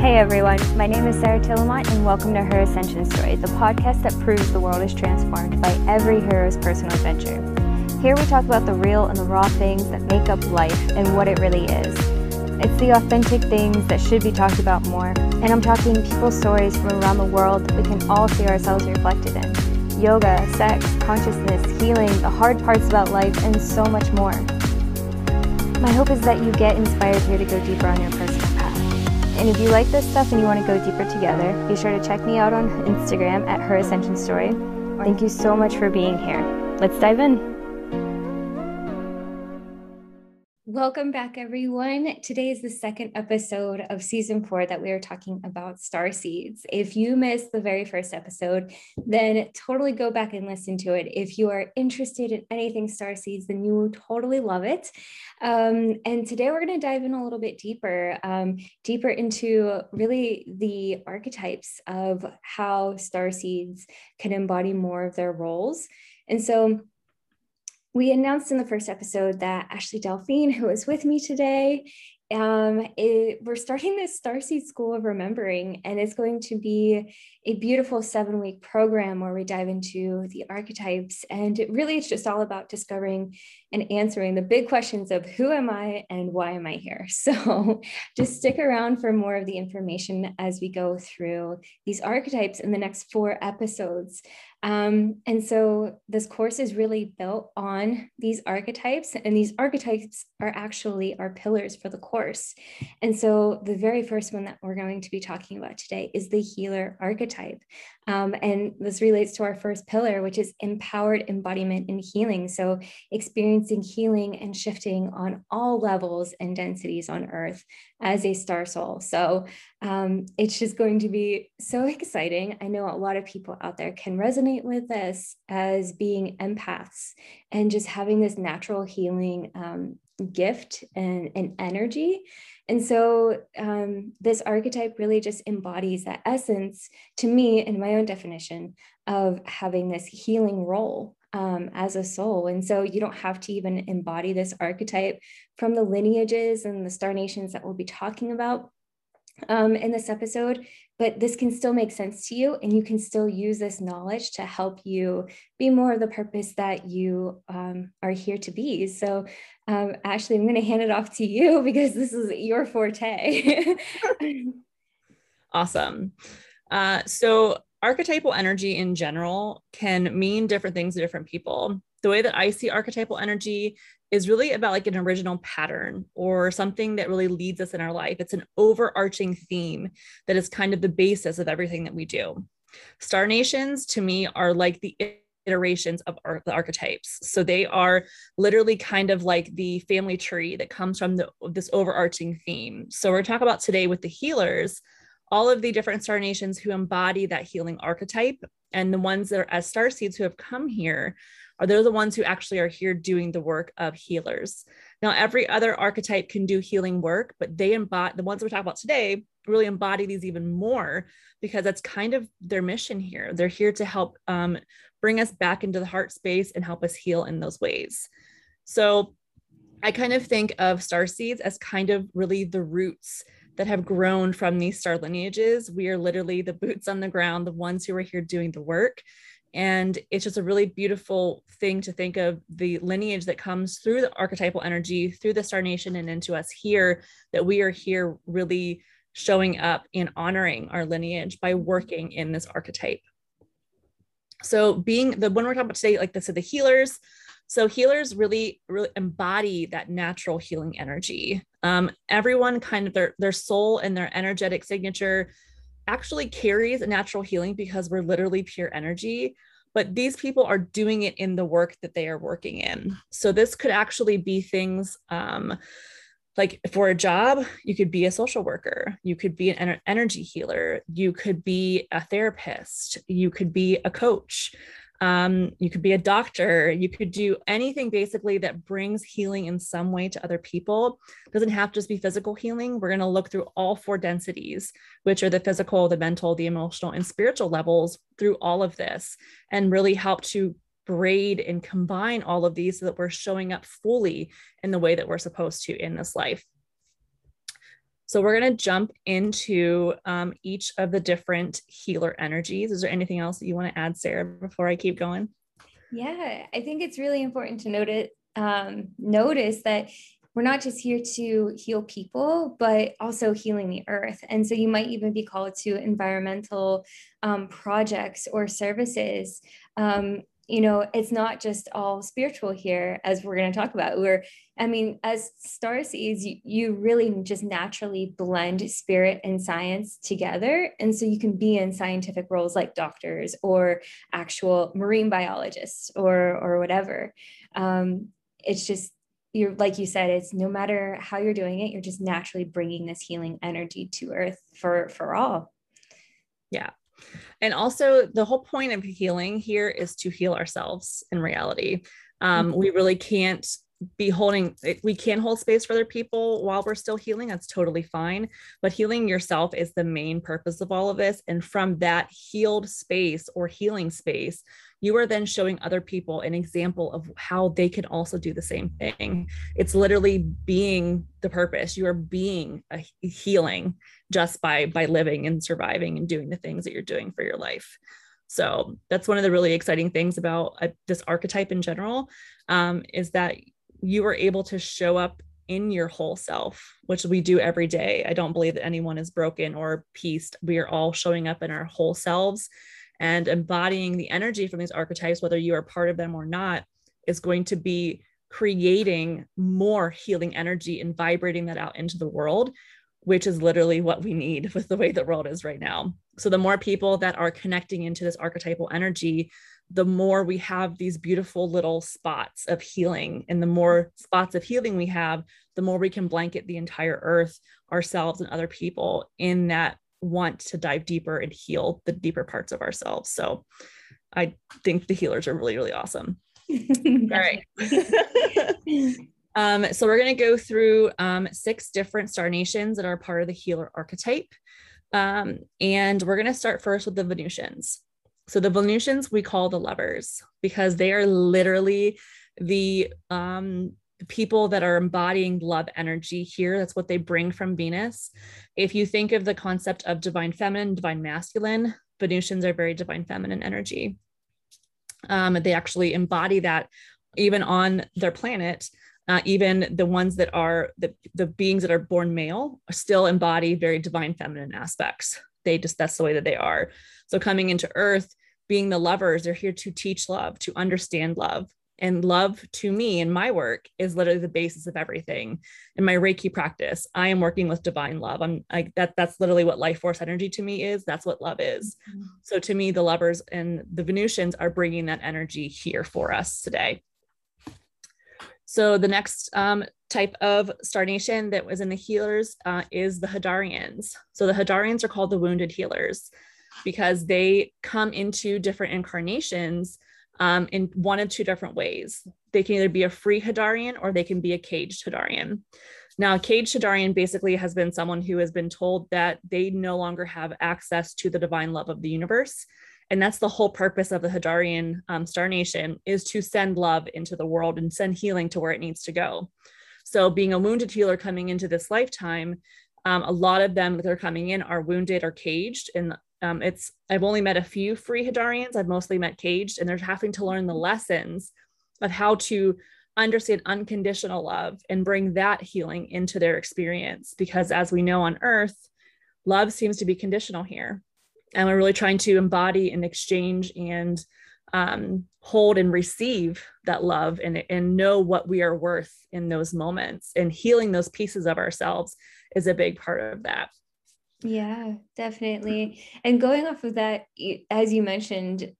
Hey everyone, my name is Sarah Tillamont and welcome to Her Ascension Story, the podcast that proves the world is transformed by every hero's personal adventure. Here we talk about the real and the raw things that make up life and what it really is. It's the authentic things that should be talked about more, and I'm talking people's stories from around the world that we can all see ourselves reflected in. Yoga, sex, consciousness, healing, the hard parts about life, and so much more. My hope is that you get inspired here to go deeper on your personal path. And if you like this stuff and you want to go deeper together, be sure to check me out on Instagram at Her Ascension Story. Thank you so much for being here. Let's dive in. Welcome back, everyone. Today is the second episode of season 4 that we are talking about starseeds. If you missed the very first episode, then totally go back and listen to it. If you are interested in anything starseeds, then you will totally love it. And today we're going to dive in a little bit deeper, deeper into really the archetypes of how starseeds can embody more of their roles. And so we announced in the first episode that Ashley Delphine, who is with me today, we're starting this Starseed School of Remembering, and it's going to be a beautiful 7-week program where we dive into the archetypes. And it's just all about discovering and answering the big questions of who am I and why am I here? So just stick around for more of the information as we go through these archetypes in the next 4 episodes. And so this course is really built on these archetypes, and these archetypes are actually our pillars for the course. And so the very first one that we're going to be talking about today is the healer archetype. And this relates to our first pillar, which is empowered embodiment and healing. So experiencing healing and shifting on all levels and densities on Earth as a star soul. So it's just going to be so exciting. I know a lot of people out there can resonate with us as being empaths and just having this natural healing gift and energy. And so this archetype really just embodies that essence to me, in my own definition, of having this healing role as a soul. And so you don't have to even embody this archetype from the lineages and the star nations that we'll be talking about in this episode, but this can still make sense to you, and you can still use this knowledge to help you be more of the purpose that you are here to be. So Ashley, I'm going to hand it off to you because this is your forte. Awesome. So archetypal energy in general can mean different things to different people. The way that I see archetypal energy is really about like an original pattern or something that really leads us in our life. It's an overarching theme that is kind of the basis of everything that we do. Star nations to me are like the iterations of the archetypes. So they are literally kind of like the family tree that comes from this overarching theme. So we're talking about today with the healers, all of the different star nations who embody that healing archetype, and the ones that are as star seeds who have come here are they're the ones who actually are here doing the work of healers. Now, every other archetype can do healing work, but they embody, the ones we're talking about today really embody these even more because that's kind of their mission here. They're here to help bring us back into the heart space and help us heal in those ways. So I kind of think of starseeds as kind of really the roots that have grown from these star lineages. We are literally the boots on the ground, the ones who are here doing the work. And it's just a really beautiful thing to think of the lineage that comes through the archetypal energy, through the star nation and into us here, that we are here really showing up and honoring our lineage by working in this archetype. So being the one we're talking about today, like this, are the healers. So healers really embody that natural healing energy. Everyone kind of their soul and their energetic signature actually carries a natural healing because we're literally pure energy, but these people are doing it in the work that they are working in. So this could actually be things like for a job, you could be a social worker, you could be an energy healer, you could be a therapist, you could be a coach. You could be a doctor. You could do anything basically that brings healing in some way to other people. It doesn't have to just be physical healing. We're going to look through all four densities, which are the physical, the mental, the emotional, and spiritual levels through all of this, and really help to braid and combine all of these so that we're showing up fully in the way that we're supposed to in this life. So we're going to jump into each of the different healer energies. Is there anything else that you want to add, Sarah, before I keep going? Yeah, I think it's really important to notice that we're not just here to heal people, but also healing the earth. And so you might even be called to environmental projects or services. You know, it's not just all spiritual here, as we're going to talk about. As starseeds, you really just naturally blend spirit and science together. And so you can be in scientific roles like doctors or actual marine biologists or whatever. It's just, like you said, it's no matter how you're doing it, you're just naturally bringing this healing energy to earth for all. Yeah. And also the whole point of healing here is to heal ourselves in reality. We really can't be holding, we can hold space for other people while we're still healing. That's totally fine. But healing yourself is the main purpose of all of this. And from that healed space or healing space, you are then showing other people an example of how they can also do the same thing. It's literally being the purpose. You are being a healing just by living and surviving and doing the things that you're doing for your life. So that's one of the really exciting things about this archetype in general, is that you are able to show up in your whole self, which we do every day. I don't believe that anyone is broken or pieced. We are all showing up in our whole selves. And embodying the energy from these archetypes, whether you are part of them or not, is going to be creating more healing energy and vibrating that out into the world, which is literally what we need with the way the world is right now. So the more people that are connecting into this archetypal energy, the more we have these beautiful little spots of healing. And the more spots of healing we have, the more we can blanket the entire earth, ourselves, and other people in that want to dive deeper and heal the deeper parts of ourselves. So I think the healers are really, really awesome. All right. So we're going to go through 6 different star nations that are part of the healer archetype. And we're going to start first with the Venusians. So the Venusians, we call the lovers, because they are literally the people that are embodying love energy here. That's what they bring from Venus. If you think of the concept of divine feminine, divine masculine, Venusians are very divine feminine energy. They actually embody that even on their planet. Even the ones that are the beings that are born male still embody very divine feminine aspects. That's the way that they are. So coming into Earth, being the lovers, they're here to teach love, to understand love. And love, to me in my work, is literally the basis of everything. In my Reiki practice, I am working with divine love. I'm like that. That's literally what life force energy to me is. That's what love is. Mm-hmm. So to me, the lovers and the Venusians are bringing that energy here for us today. So the next type of star nation that was in the healers is the Hadarians. So the Hadarians are called the wounded healers because they come into different incarnations in one of 2 different ways. They can either be a free Hadarian or they can be a caged Hadarian. Now, a caged Hadarian basically has been someone who has been told that they no longer have access to the divine love of the universe. And that's the whole purpose of the Hadarian star nation, is to send love into the world and send healing to where it needs to go. So being a wounded healer coming into this lifetime, a lot of them that are coming in are wounded or caged. And I've only met a few free Hadarians. I've mostly met caged, and they're having to learn the lessons of how to understand unconditional love and bring that healing into their experience. Because as we know on Earth, love seems to be conditional here. And we're really trying to embody and exchange and hold and receive that love and know what we are worth in those moments. And healing those pieces of ourselves is a big part of that. Yeah, definitely. And going off of that, as you mentioned,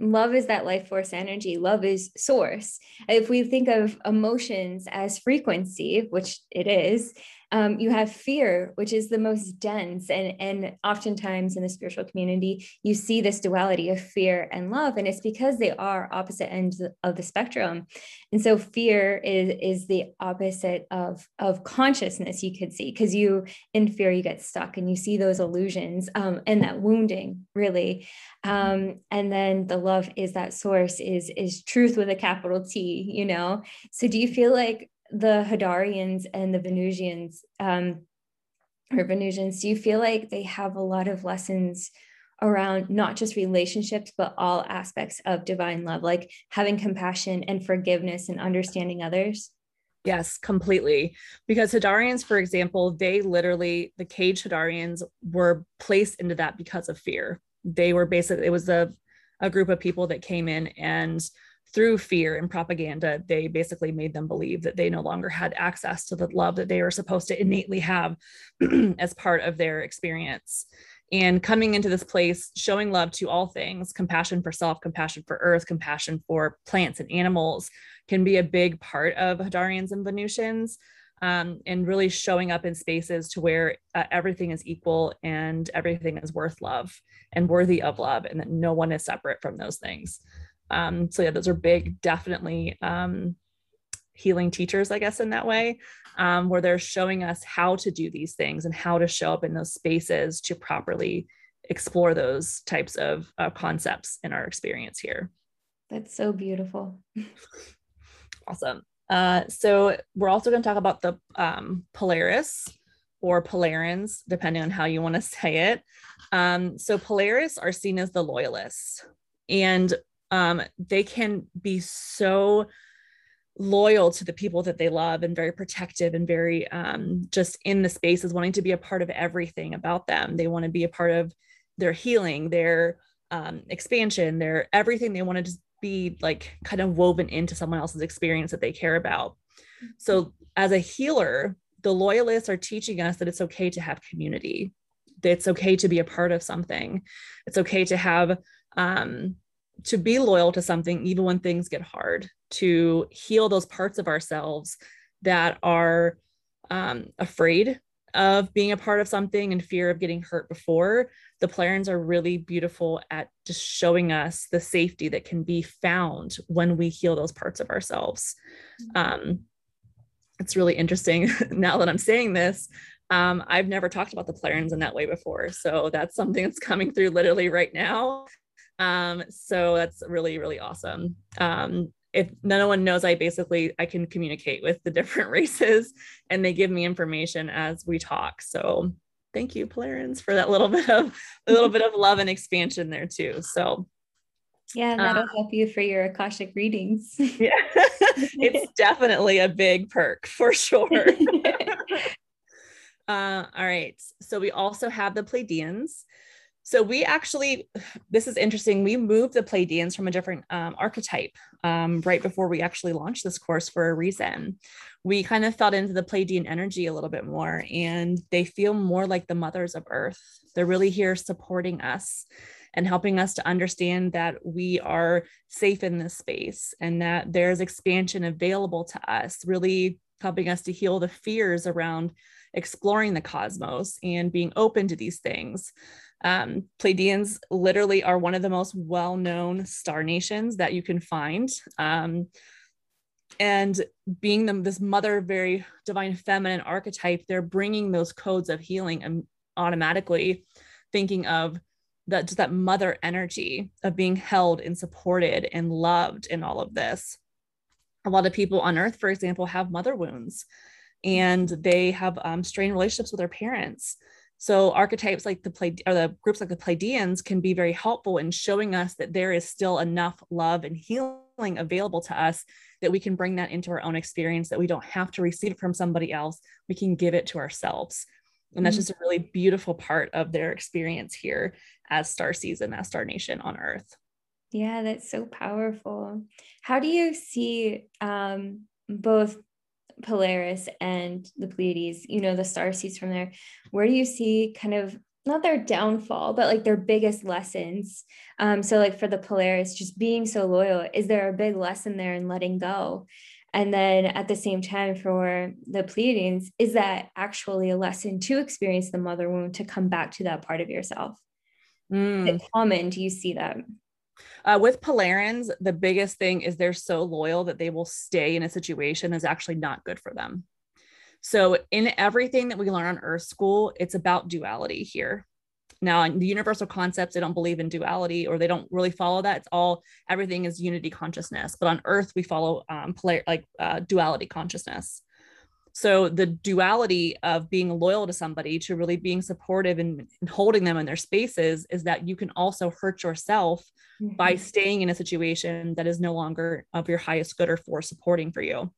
love is that life force energy. Love is source. If we think of emotions as frequency, which it is, You have fear, which is the most dense. And oftentimes in the spiritual community, you see this duality of fear and love. And it's because they are opposite ends of the spectrum. And so fear is the opposite of consciousness, you could see, because you, in fear, you get stuck and you see those illusions and that wounding, really. And then the love is that source, is truth with a capital T, you know? So do you feel like the Hadarians and the Venusians, or Venusians, do you feel like they have a lot of lessons around not just relationships, but all aspects of divine love, like having compassion and forgiveness and understanding others? Yes, completely. Because Hadarians, for example, they literally, the caged Hadarians were placed into that because of fear. They were basically, it was a group of people that came in and through fear and propaganda, they basically made them believe that they no longer had access to the love that they were supposed to innately have as part of their experience. And coming into this place, showing love to all things, compassion for self, compassion for earth, compassion for plants and animals can be a big part of Hadarians and Venusians, and really showing up in spaces to where everything is equal and everything is worth love and worthy of love, and that no one is separate from those things. So yeah, those are big, definitely healing teachers, I guess, in that way, where they're showing us how to do these things and how to show up in those spaces to properly explore those types of concepts in our experience here. That's so beautiful. Awesome. So we're also going to talk about the Polaris or Polarians, depending on how you want to say it. So Polaris are seen as the loyalists, and they can be so loyal to the people that they love and very protective and very just in the spaces, wanting to be a part of everything about them. They want to be a part of their healing, their expansion, their everything. They want to just be like kind of woven into someone else's experience that they care about. So as a healer, the loyalists are teaching us that it's okay to have community. That it's okay to be a part of something. It's okay to have, to be loyal to something, even when things get hard, to heal those parts of ourselves that are afraid of being a part of something and fear of getting hurt before. The Polarians are really beautiful at just showing us the safety that can be found when we heal those parts of ourselves. It's really interesting now that I'm saying this. I've never talked about the Polarians in that way before. So that's something that's coming through literally right now. So that's really, really awesome. If no one knows, I can communicate with the different races and they give me information as we talk. So thank you, Polarians, for that little bit of love and expansion there too. So yeah, that'll help you for your Akashic readings. Yeah, it's definitely a big perk for sure. All right. So we also have the Pleiadians. So we actually, this is interesting. We moved the Pleiadians from a different archetype right before we actually launched this course for a reason. We kind of felt into the Pleiadian energy a little bit more, and they feel more like the mothers of earth. They're really here supporting us and helping us to understand that we are safe in this space and that there's expansion available to us, really helping us to heal the fears around exploring the cosmos and being open to these things. Pleiadians literally are one of the most well-known star nations that you can find. And being this mother, very divine feminine archetype, they're bringing those codes of healing and automatically thinking of that, just that mother energy of being held and supported and loved in all of this. A lot of people on earth, for example, have mother wounds and they have strained relationships with their parents. So archetypes like the groups like the Pleiadians can be very helpful in showing us that there is still enough love and healing available to us that we can bring that into our own experience, that we don't have to receive it from somebody else. We can give it to ourselves. And that's just a really beautiful part of their experience here as starseeds and as star nation on earth. Yeah, that's so powerful. How do you see both Polaris and the Pleiades, you know, the starseeds from there, where do you see kind of not their downfall, but like their biggest lessons? So like for the Polaris, just being so loyal, is there a big lesson there in letting go? And then at the same time for the Pleiadians, is that actually a lesson to experience the mother wound, to come back to that part of yourself? Is it common? Do you see that? With Polarians, the biggest thing is they're so loyal that they will stay in a situation that's actually not good for them. So in everything that we learn on Earth School, it's about duality here. Now, in the universal concepts, they don't believe in duality, or they don't really follow that. It's all, everything is unity consciousness. But on Earth, we follow duality consciousness. So the duality of being loyal to somebody, to really being supportive and holding them in their spaces, is that you can also hurt yourself by staying in a situation that is no longer of your highest good or for supporting for you.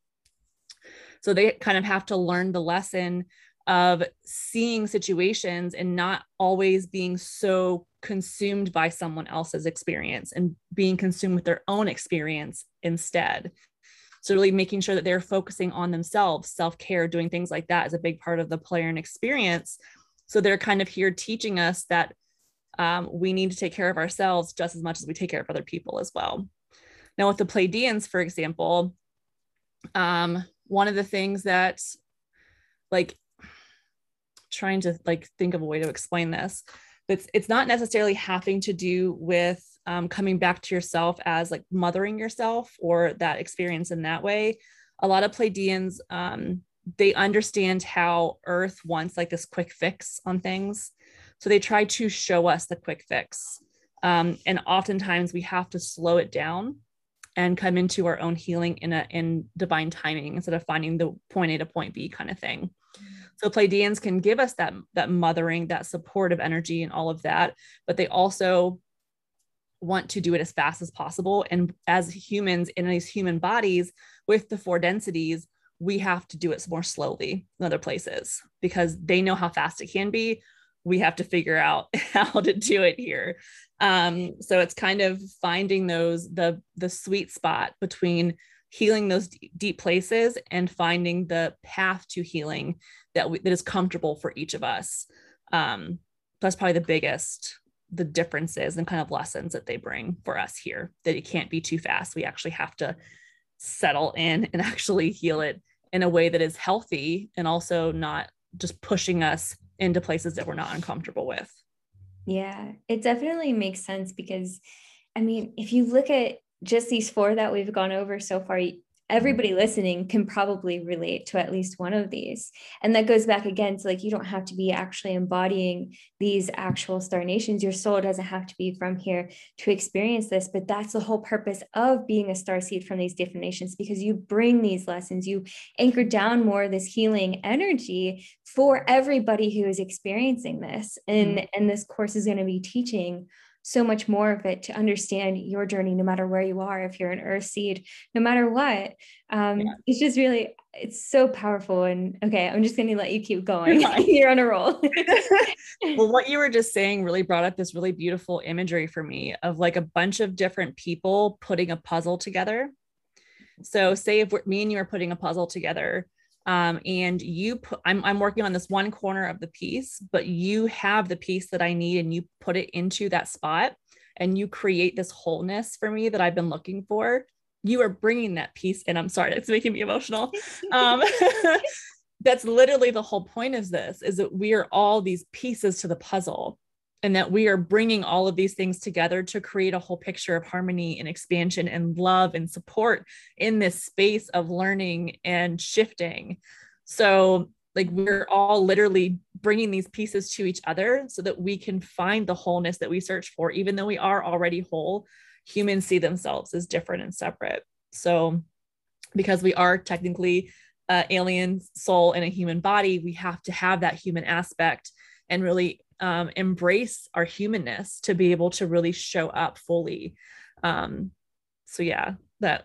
So they kind of have to learn the lesson of seeing situations and not always being so consumed by someone else's experience, and being consumed with their own experience instead. So really making sure that they're focusing on themselves, self-care, doing things like that is a big part of the Polarian experience. So they're kind of here teaching us that we need to take care of ourselves just as much as we take care of other people as well. Now with the Pleiadians, for example, one of the things that, like, trying to like think of a way to explain this, but it's not necessarily having to do with coming back to yourself as like mothering yourself or that experience in that way. A lot of Pleiadians, they understand how Earth wants like this quick fix on things. So they try to show us the quick fix. And oftentimes we have to slow it down and come into our own healing in divine timing, instead of finding the point A to point B kind of thing. So Pleiadians can give us that mothering, that supportive energy and all of that, but they also want to do it as fast as possible. And as humans in these human bodies with the 4 densities, we have to do it more slowly than other places, because they know how fast it can be. We have to figure out how to do it here. So it's kind of finding the sweet spot between healing those deep places and finding the path to healing that is comfortable for each of us. That's probably the differences and kind of lessons that they bring for us here, that it can't be too fast. We actually have to settle in and actually heal it in a way that is healthy and also not just pushing us into places that we're not uncomfortable with. Yeah, it definitely makes sense, because I mean, if you look at just these 4 that we've gone over so far, everybody listening can probably relate to at least one of these. And that goes back again to like, you don't have to be actually embodying these actual star nations. Your soul doesn't have to be from here to experience this, but that's the whole purpose of being a star seed from these different nations, because you bring these lessons, you anchor down more of this healing energy for everybody who is experiencing this. And this course is going to be teaching so much more of it, to understand your journey, no matter where you are, if you're an earth seed, no matter what. It's just really, it's so powerful. And okay, I'm just going to let you keep going. You're on a roll. Well, what you were just saying really brought up this really beautiful imagery for me of like a bunch of different people putting a puzzle together. So say if me and you are putting a puzzle together, and I'm working on this one corner of the piece, but you have the piece that I need, and you put it into that spot and you create this wholeness for me that I've been looking for. You are bringing that piece. And I'm sorry, it's making me emotional. That's literally the whole point of this, is that we are all these pieces to the puzzle, and that we are bringing all of these things together to create a whole picture of harmony and expansion and love and support in this space of learning and shifting. So like, we're all literally bringing these pieces to each other so that we can find the wholeness that we search for. Even though we are already whole, humans see themselves as different and separate. So because we are technically an alien soul in a human body, we have to have that human aspect and really embrace our humanness to be able to really show up fully. So yeah, that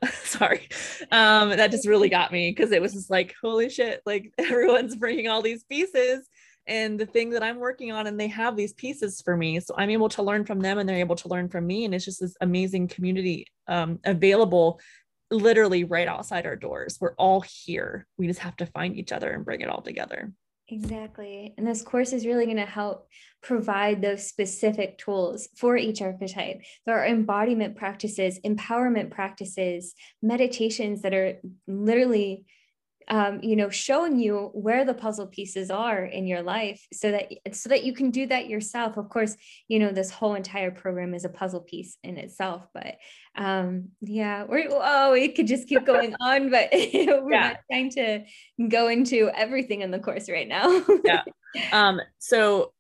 just really got me, because it was just like, holy shit, like everyone's bringing all these pieces and the thing that I'm working on, and they have these pieces for me. So I'm able to learn from them and they're able to learn from me. And it's just this amazing community available literally right outside our doors. We're all here. We just have to find each other and bring it all together. Exactly. And this course is really going to help provide those specific tools for each archetype. There are embodiment practices, empowerment practices, meditations that are literally, showing you where the puzzle pieces are in your life so that you can do that yourself. Of course, this whole entire program is a puzzle piece in itself, but it could just keep going on, but we're not trying to go into everything in the course right now. Yeah. So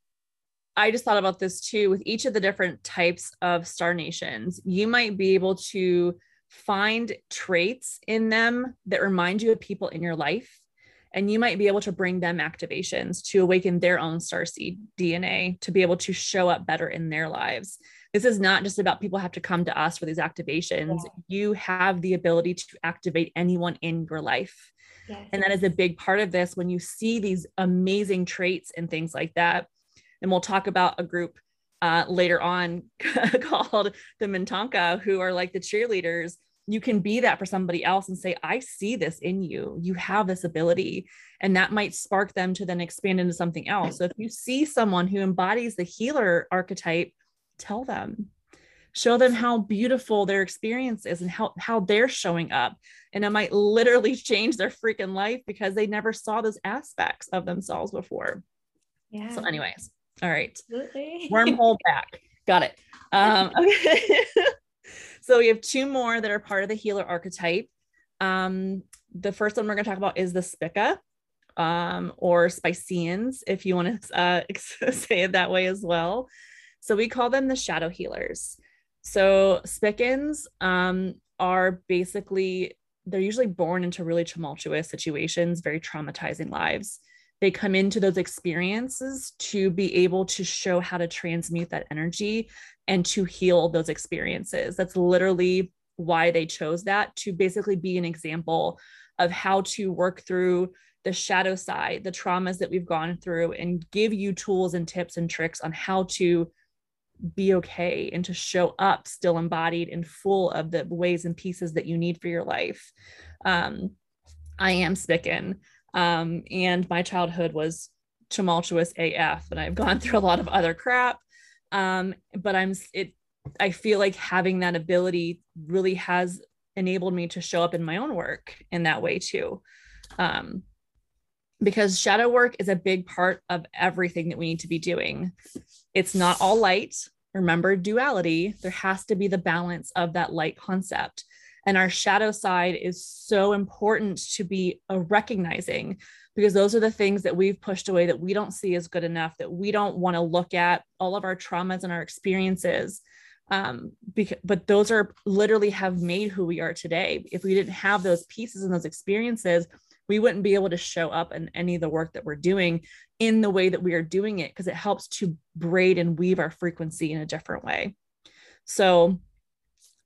I just thought about this too, with each of the different types of star nations, you might be able to find traits in them that remind you of people in your life, and you might be able to bring them activations to awaken their own starseed DNA to be able to show up better in their lives. This is not just about people have to come to us for these activations. Yeah. You have the ability to activate anyone in your life. Yes. And that is a big part of this. When you see these amazing traits and things like that, and we'll talk about a group later on called the Mintonka, who are like the cheerleaders. You can be that for somebody else and say, I see this in you. You have this ability, and that might spark them to then expand into something else. So if you see someone who embodies the healer archetype, tell them, show them how beautiful their experience is and how they're showing up. And it might literally change their freaking life because they never saw those aspects of themselves before. Yeah. So anyways. All right. Absolutely. Wormhole back. Got it. Okay. So we have two more that are part of the healer archetype. The first one we're going to talk about is the Spica, or Spicans, if you want to say it that way as well. So we call them the shadow healers. So Spicans are basically, they're usually born into really tumultuous situations, very traumatizing lives. They come into those experiences to be able to show how to transmute that energy and to heal those experiences. That's literally why they chose that, to basically be an example of how to work through the shadow side, the traumas that we've gone through, and give you tools and tips and tricks on how to be okay and to show up still embodied and full of the ways and pieces that you need for your life. I am Spican. And my childhood was tumultuous AF, and I've gone through a lot of other crap. But I feel like having that ability really has enabled me to show up in my own work in that way too. Because shadow work is a big part of everything that we need to be doing. It's not all light. Remember duality. There has to be the balance of that light concept. And our shadow side is so important to be recognizing, because those are the things that we've pushed away, that we don't see as good enough, that we don't want to look at, all of our traumas and our experiences. But those are literally have made who we are today. If we didn't have those pieces and those experiences, we wouldn't be able to show up in any of the work that we're doing in the way that we are doing it, because it helps to braid and weave our frequency in a different way. So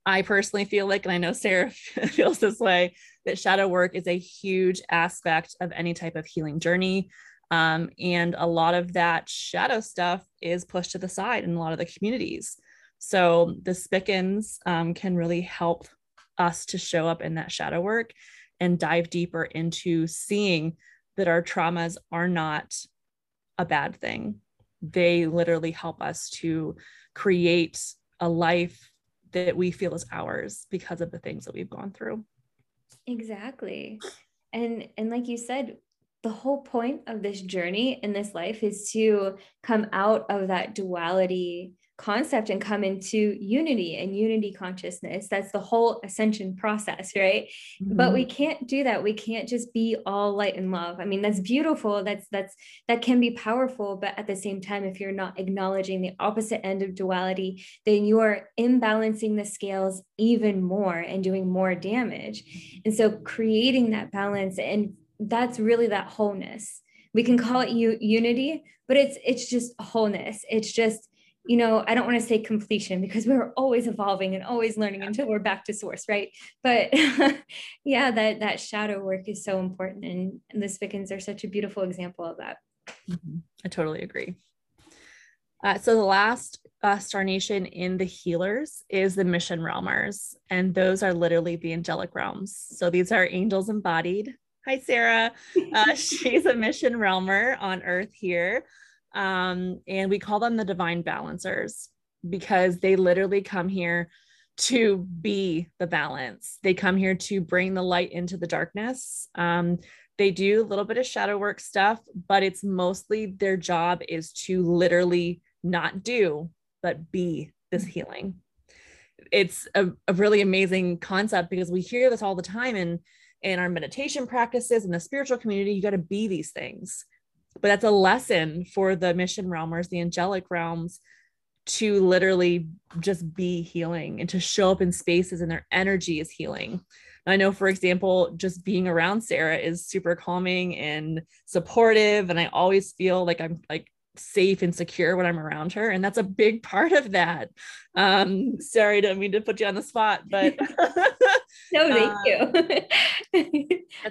I personally feel like, and I know Sarah feels this way, that shadow work is a huge aspect of any type of healing journey. And a lot of that shadow stuff is pushed to the side in a lot of the communities. So the Spicans can really help us to show up in that shadow work and dive deeper into seeing that our traumas are not a bad thing. They literally help us to create a life that we feel is ours because of the things that we've gone through. Exactly. And like you said, the whole point of this journey in this life is to come out of that duality concept and come into unity and unity consciousness. That's the whole ascension process, right? Mm-hmm. But we can't do that. We can't just be all light and love. I mean, that's beautiful. That can be powerful. But at the same time, if you're not acknowledging the opposite end of duality, then you are imbalancing the scales even more and doing more damage. And so creating that balance, and that's really that wholeness. We can call it unity, but it's just wholeness. It's just, I don't want to say completion, because we're always evolving and always learning until we're back to source, right? But that shadow work is so important. And the Spicans are such a beautiful example of that. Mm-hmm. I totally agree. So the last star nation in the healers is the Mission Realmers. And those are literally the angelic realms. So these are angels embodied Hi, Sarah. She's a Mission Realmer on Earth here. And we call them the divine balancers because they literally come here to be the balance. They come here to bring the light into the darkness. They do a little bit of shadow work stuff, but it's mostly their job is to literally not do, but be this healing. It's a really amazing concept because we hear this all the time in our meditation practices and the spiritual community. You got to be these things, but that's a lesson for the Mission Realmers, the angelic realms, to literally just be healing and to show up in spaces and their energy is healing. I know, for example, just being around Sarah is super calming and supportive. And I always feel like I'm like safe and secure when I'm around her. And that's a big part of that. Sorry, didn't mean to put you on the spot, but no, thank you.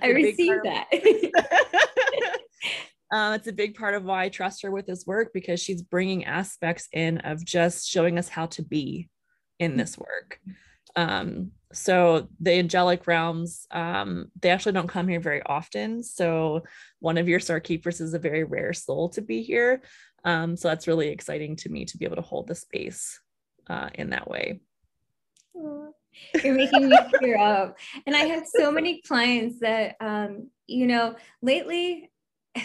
I received that. It's a big part of why I trust her with this work, because she's bringing aspects in of just showing us how to be in this work. So the angelic realms, they actually don't come here very often. So one of your starkeepers is a very rare soul to be here. So that's really exciting to me to be able to hold the space in that way. Aww. You're making me tear up. And I have so many clients that, you know, lately,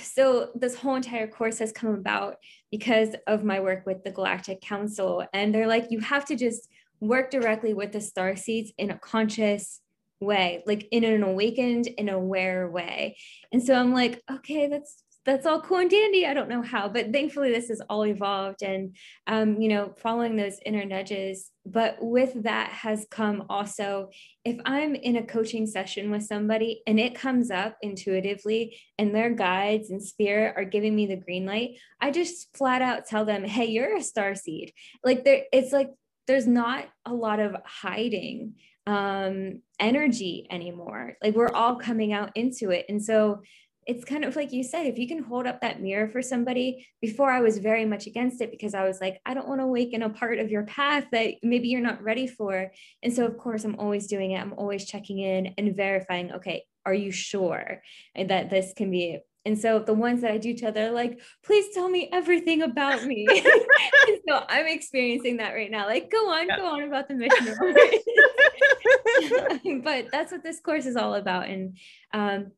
so this whole entire course has come about because of my work with the Galactic Council. And they're like, you have to just work directly with the starseeds in a conscious way, like in an awakened and aware way. And so I'm like, okay, that's all cool and dandy. I don't know how, but thankfully this has all evolved and, you know, following those inner nudges. But with that has come also, if I'm in a coaching session with somebody and it comes up intuitively and their guides and spirit are giving me the green light, I just flat out tell them, hey, you're a starseed. Like it's like, there's not a lot of hiding energy anymore. Like we're all coming out into it. And so it's kind of like you said, if you can hold up that mirror for somebody. Before I was very much against it because I was like, I don't want to awaken a part of your path that maybe you're not ready for. And so of course I'm always doing it. I'm always checking in and verifying, okay, are you sure that this can be? And so the ones that I do tell, they're like, please tell me everything about me. So I'm experiencing that right now. Like, go on about the mission. But that's what this course is all about. And,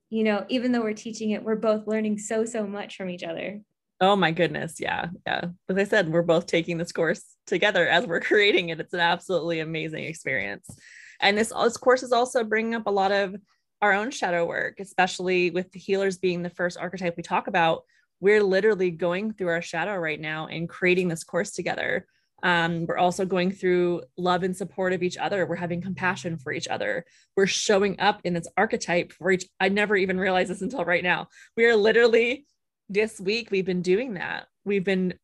you know, even though we're teaching it, we're both learning so much from each other. Oh my goodness. Yeah. Yeah. As I said, we're both taking this course together as we're creating it. It's an absolutely amazing experience. And this course is also bringing up a lot of our own shadow work, especially with the healers being the first archetype we talk about. We're literally going through our shadow right now and creating this course together. We're also going through love and support of each other. We're having compassion for each other. We're showing up in this archetype for each. I never even realized this until right now. We are literally this week, we've been doing that. We've been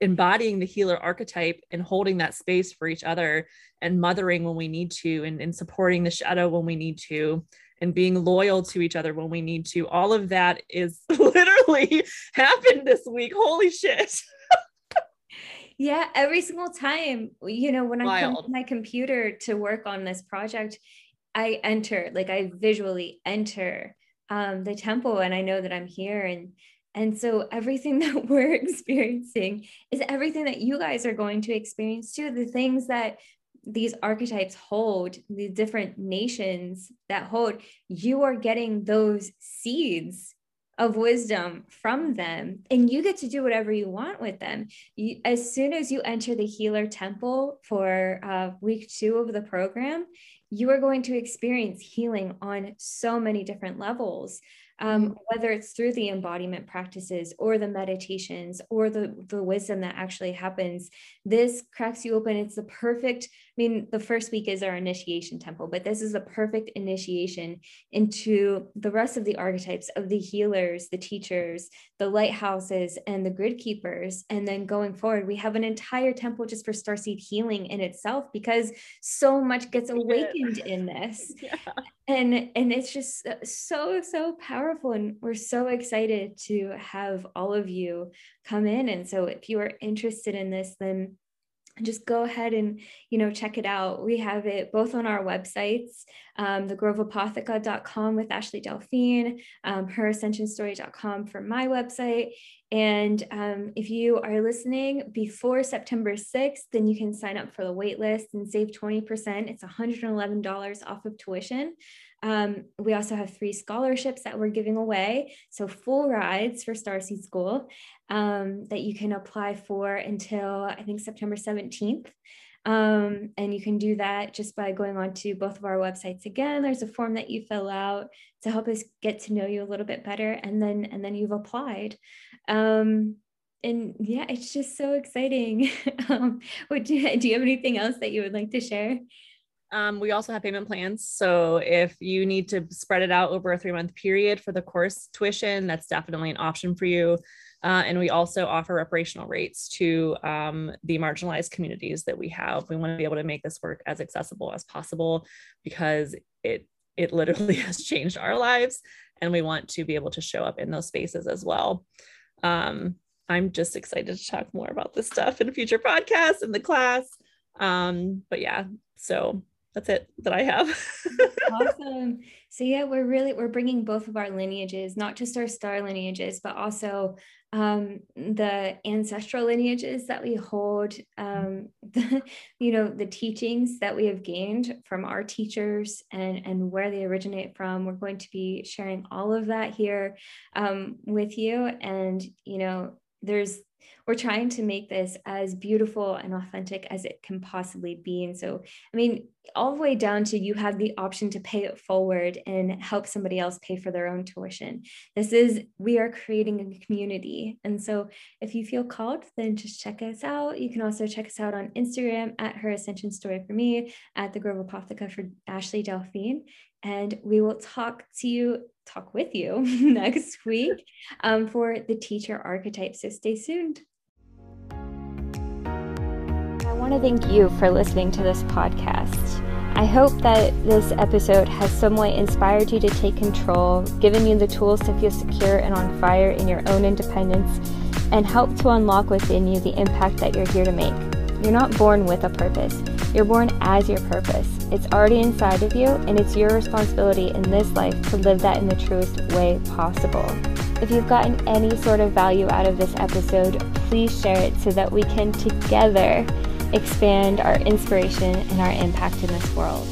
embodying the healer archetype and holding that space for each other and mothering when we need to, and supporting the shadow when we need to, and being loyal to each other when we need to. All of that is literally happened this week. Holy shit. Yeah. Every single time, you know, when I come to my computer to work on this project, I visually enter the temple, and I know that I'm here. And so everything that we're experiencing is everything that you guys are going to experience too. The things that these archetypes hold, the different nations that hold, you are getting those seeds of wisdom from them, and you get to do whatever you want with them. As soon as you enter the healer temple for week 2 of the program, you are going to experience healing on so many different levels, whether it's through the embodiment practices or the meditations or the wisdom that actually happens. This cracks you open. It's the perfect, I mean, the first week is our initiation temple, but this is the perfect initiation into the rest of the archetypes of the healers, the teachers, the lighthouses, and the grid keepers. And then going forward, we have an entire temple just for starseed healing in itself, because so much gets awakened in this. Yeah. And it's just so powerful. And we're so excited to have all of you come in. And so if you are interested in this, then just go ahead and, you know, check it out. We have it both on our websites, thegroveapothica.com with Ashley Delphine, herascensionstory.com for my website. And if you are listening before September 6th, then you can sign up for the wait list and save 20%. It's $111 off of tuition. We also have 3 scholarships that we're giving away. So full rides for Starseed School that you can apply for until I think September 17th. And you can do that just by going on to both of our websites. Again, there's a form that you fill out to help us get to know you a little bit better. And then you've applied. And yeah, it's just so exciting. Do you have anything else that you would like to share? We also have payment plans. So if you need to spread it out over a 3-month period for the course tuition, that's definitely an option for you. And we also offer reparational rates to the marginalized communities that we have. We want to be able to make this work as accessible as possible because it literally has changed our lives, and we want to be able to show up in those spaces as well. I'm just excited to talk more about this stuff in future podcasts in the class. But yeah, so that's it that I have. Awesome. So yeah, we're bringing both of our lineages, not just our star lineages, but also the ancestral lineages that we hold, the teachings that we have gained from our teachers and where they originate from. We're going to be sharing all of that here with you. And, you know, we're trying to make this as beautiful and authentic as it can possibly be. And so, I mean, all the way down to you have the option to pay it forward and help somebody else pay for their own tuition. We are creating a community. And so if you feel called, then just check us out. You can also check us out on Instagram at Her Ascension Story for me, at The Grove Apothica for Ashley Delphine. And we will talk with you next week for the teacher archetype. So stay tuned. I want to thank you for listening to this podcast. I hope that this episode has some way inspired you to take control, given you the tools to feel secure and on fire in your own independence, and help to unlock within you the impact that you're here to make. You're not born with a purpose. You're born as your purpose. It's already inside of you, and it's your responsibility in this life to live that in the truest way possible. If you've gotten any sort of value out of this episode, please share it so that we can together expand our inspiration and our impact in this world.